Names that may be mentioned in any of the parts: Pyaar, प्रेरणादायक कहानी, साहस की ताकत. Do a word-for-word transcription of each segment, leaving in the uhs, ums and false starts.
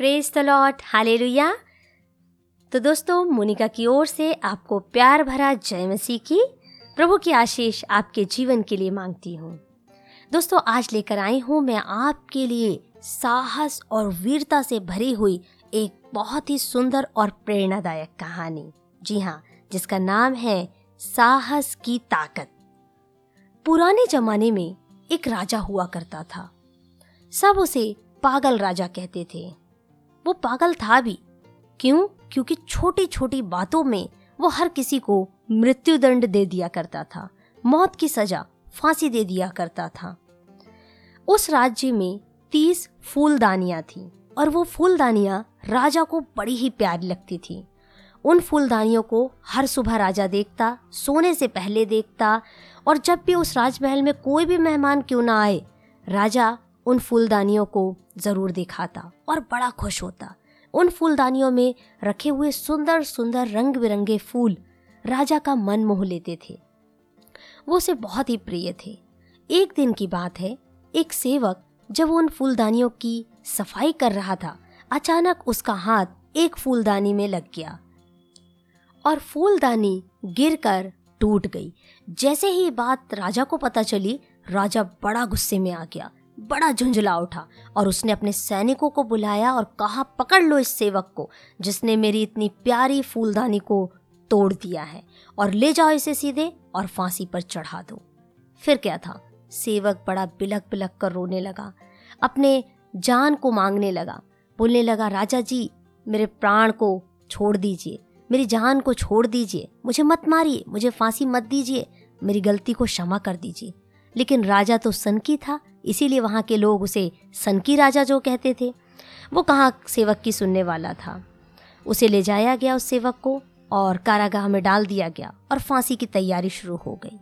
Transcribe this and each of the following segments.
Praise the Lord, hallelujah. तो दोस्तों, मोनिका की ओर से आपको प्यार भरा जय मसीह की, प्रभु की आशीष आपके जीवन के लिए मांगती हूँ। दोस्तों, आज लेकर आई हूँ मैं आपके लिए साहस और वीरता से भरी हुई एक बहुत ही सुंदर और प्रेरणादायक कहानी। जी हाँ, जिसका नाम है साहस की ताकत। पुराने जमाने में एक राजा हुआ करता था। सब उसे पागल राजा कहते थे। वो पागल था भी, क्यों? क्योंकि छोटी छोटी बातों में वो हर किसी को मृत्युदंड दे दिया करता था, मौत की सजा, फांसी दे दिया करता था। उस राज्य में तीस फूलदानियां थीं और वो फूलदानियां राजा को बड़ी ही प्यारी लगती थीं। उन फूलदानियों को हर सुबह राजा देखता, सोने से पहले देखता, और जब भी उस राजमहल में कोई भी मेहमान क्यों ना आए, राजा उन फूलदानियों को ज़रूर दिखाता और बड़ा खुश होता। उन फूलदानियों में रखे हुए सुंदर सुंदर रंग बिरंगे फूल राजा का मन मोह लेते थे। वो उसे बहुत ही प्रिय थे। एक दिन की बात है, एक सेवक जब उन फूलदानियों की सफाई कर रहा था, अचानक उसका हाथ एक फूलदानी में लग गया और फूलदानी गिरकर टूट गई। जैसे ही बात राजा को पता चली, राजा बड़ा गुस्से में आ गया, बड़ा झुंझला उठा और उसने अपने सैनिकों को बुलाया और कहा, पकड़ लो इस सेवक को जिसने मेरी इतनी प्यारी फूलदानी को तोड़ दिया है, और ले जाओ इसे सीधे और फांसी पर चढ़ा दो। फिर क्या था, सेवक बड़ा बिलख बिलख कर रोने लगा, अपने जान को मांगने लगा, बोलने लगा, राजा जी मेरे प्राण को छोड़ दीजिए, मेरी जान को छोड़ दीजिए, मुझे मत मारिए, मुझे फांसी मत दीजिए, मेरी गलती को क्षमा कर दीजिए। लेकिन राजा तो सनकी था, इसीलिए वहाँ के लोग उसे सनकी राजा जो कहते थे। वो कहाँ सेवक की सुनने वाला था। उसे ले जाया गया उस सेवक को और कारागाह में डाल दिया गया और फांसी की तैयारी शुरू हो गई।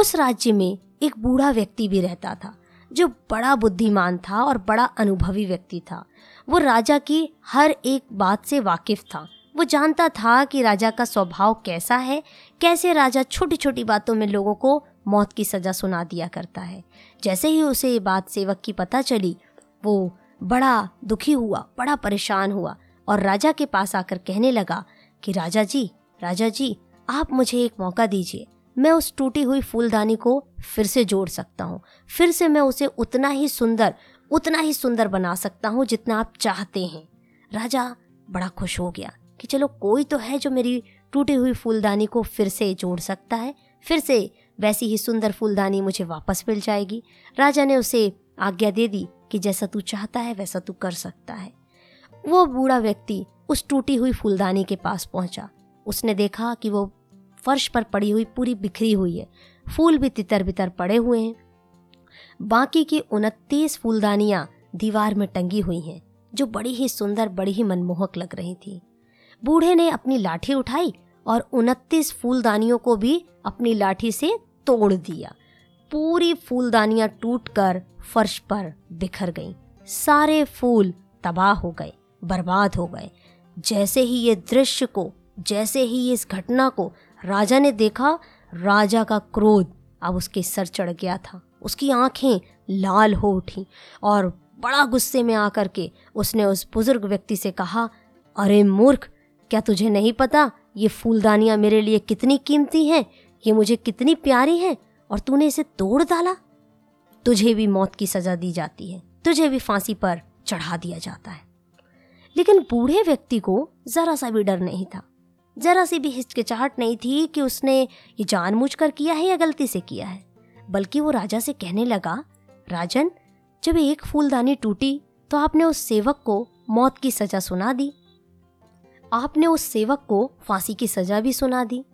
उस राज्य में एक बूढ़ा व्यक्ति भी रहता था जो बड़ा बुद्धिमान था और बड़ा अनुभवी व्यक्ति था। वो राजा की हर एक बात से वाकिफ था। वो जानता था कि राजा का स्वभाव कैसा है, कैसे राजा छोटी छोटी बातों में लोगों को मौत की सज़ा सुना दिया करता है। जैसे ही उसे ये बात सेवक की पता चली, वो बड़ा दुखी हुआ, बड़ा परेशान हुआ और राजा के पास आकर कहने लगा कि राजा जी, राजा जी आप मुझे एक मौका दीजिए, मैं उस टूटी हुई फूलदानी को फिर से जोड़ सकता हूँ, फिर से मैं उसे उतना ही सुंदर उतना ही सुंदर बना सकता हूँ जितना आप चाहते हैं। राजा बड़ा खुश हो गया कि चलो, कोई तो है जो मेरी टूटी हुई फूलदानी को फिर से जोड़ सकता है, फिर से वैसी ही सुंदर फूलदानी मुझे वापस मिल जाएगी। राजा ने उसे आज्ञा दे दी कि जैसा तू चाहता है वैसा तू कर सकता है। वो बूढ़ा व्यक्ति उस टूटी हुई फूलदानी के पास पहुंचा। उसने देखा कि वो फर्श पर पड़ी हुई पूरी बिखरी हुई है, फूल भी तितर बितर पड़े हुए हैं। बाकी की उनतीस फूलदानियाँ दीवार में टंगी हुई हैं, जो बड़ी ही सुंदर, बड़ी ही मनमोहक लग रही थी। बूढ़े ने अपनी लाठी उठाई और उनतीस फूलदानियों को भी अपनी लाठी से तोड़ दिया। पूरी फूलदानियां टूटकर फर्श पर बिखर गईं। सारे फूल तबाह हो गए, बर्बाद हो गए। जैसे ही ये दृश्य को, जैसे ही इस घटना को राजा ने देखा, राजा का क्रोध अब उसके सर चढ़ गया था। उसकी आंखें लाल हो उठीं और बड़ा गुस्से में आकर के उसने उस बुजुर्ग व्यक्ति से कहा, अरे मूर्ख, क्या तुझे नहीं पता ये फूलदानियाँ मेरे लिए कितनी कीमती हैं, ये मुझे कितनी प्यारी हैं, और तूने इसे तोड़ डाला। तुझे भी मौत की सज़ा दी जाती है, तुझे भी फांसी पर चढ़ा दिया जाता है। लेकिन बूढ़े व्यक्ति को ज़रा सा भी डर नहीं था, ज़रा सी भी हिचकिचाहट नहीं थी कि उसने ये जानबूझकर किया है या गलती से किया है। बल्कि वो राजा से कहने लगा, राजन, जब एक फूलदानी टूटी तो आपने उस सेवक को मौत की सज़ा सुना दी, आपने उस सेवक को फांसी की सज़ा भी सुना दी।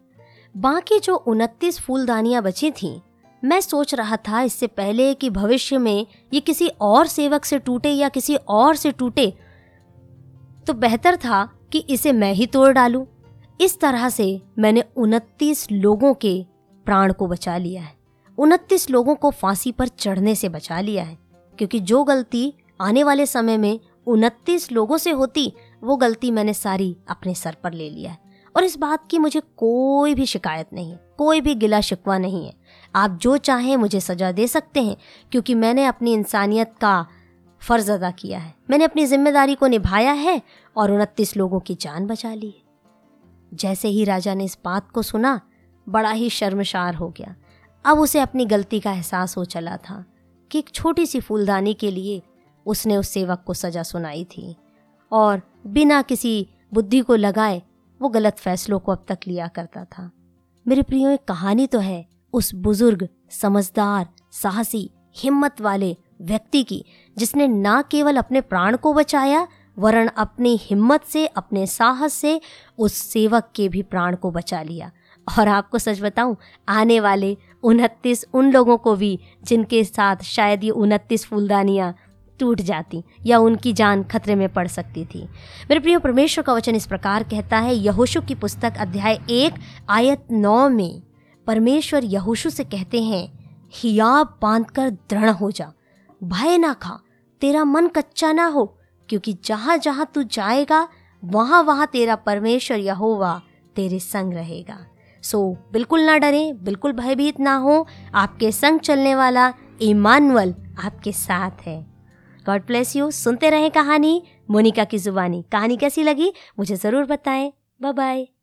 बाकी जो उनतीस फूलदानियां बची थीं, मैं सोच रहा था इससे पहले कि भविष्य में ये किसी और सेवक से टूटे या किसी और से टूटे, तो बेहतर था कि इसे मैं ही तोड़ डालूं। इस तरह से मैंने उनतीस लोगों के प्राण को बचा लिया है, उनतीस लोगों को फांसी पर चढ़ने से बचा लिया है। क्योंकि जो गलती आने वाले समय में उनतीस लोगों से होती, वो गलती मैंने सारी अपने सर पर ले लिया है और इस बात की मुझे कोई भी शिकायत नहीं, कोई भी गिला शिकवा नहीं है। आप जो चाहें मुझे सज़ा दे सकते हैं, क्योंकि मैंने अपनी इंसानियत का फ़र्ज़ अदा किया है, मैंने अपनी जिम्मेदारी को निभाया है और उनतीस लोगों की जान बचा ली है। जैसे ही राजा ने इस बात को सुना, बड़ा ही शर्मसार हो गया। अब उसे अपनी गलती का एहसास हो चला था कि एक छोटी सी फूलदानी के लिए उसने उस सेवक को सज़ा सुनाई थी और बिना किसी बुद्धि को लगाए वो गलत फैसलों को अब तक लिया करता था। मेरे प्रियो, एक कहानी तो है उस बुजुर्ग, समझदार, साहसी, हिम्मत वाले व्यक्ति की, जिसने ना केवल अपने प्राण को बचाया वरन अपनी हिम्मत से, अपने साहस से उस सेवक के भी प्राण को बचा लिया। और आपको सच बताऊं, आने वाले उनतीस उन लोगों को भी जिनके साथ शायद ये उनतीस फूलदानियाँ टूट जाती या उनकी जान खतरे में पड़ सकती थी। मेरे प्रियो, परमेश्वर का वचन इस प्रकार कहता है, यहोशू की पुस्तक अध्याय एक आयत नौ में परमेश्वर यहोशू से कहते हैं, हियाब बांधकर दृढ़ हो जा, भय ना खा, तेरा मन कच्चा ना हो, क्योंकि जहाँ जहाँ तू जाएगा वहाँ वहाँ तेरा परमेश्वर यहोवा तेरे संग रहेगा। सो so, बिल्कुल ना डरें, बिल्कुल भयभीत ना हो, आपके संग चलने वाला इमानुएल आपके साथ है। God bless you. सुनते रहें कहानी, मोनिका की जुबानी। कहानी कैसी लगी मुझे ज़रूर बताएं। Bye bye.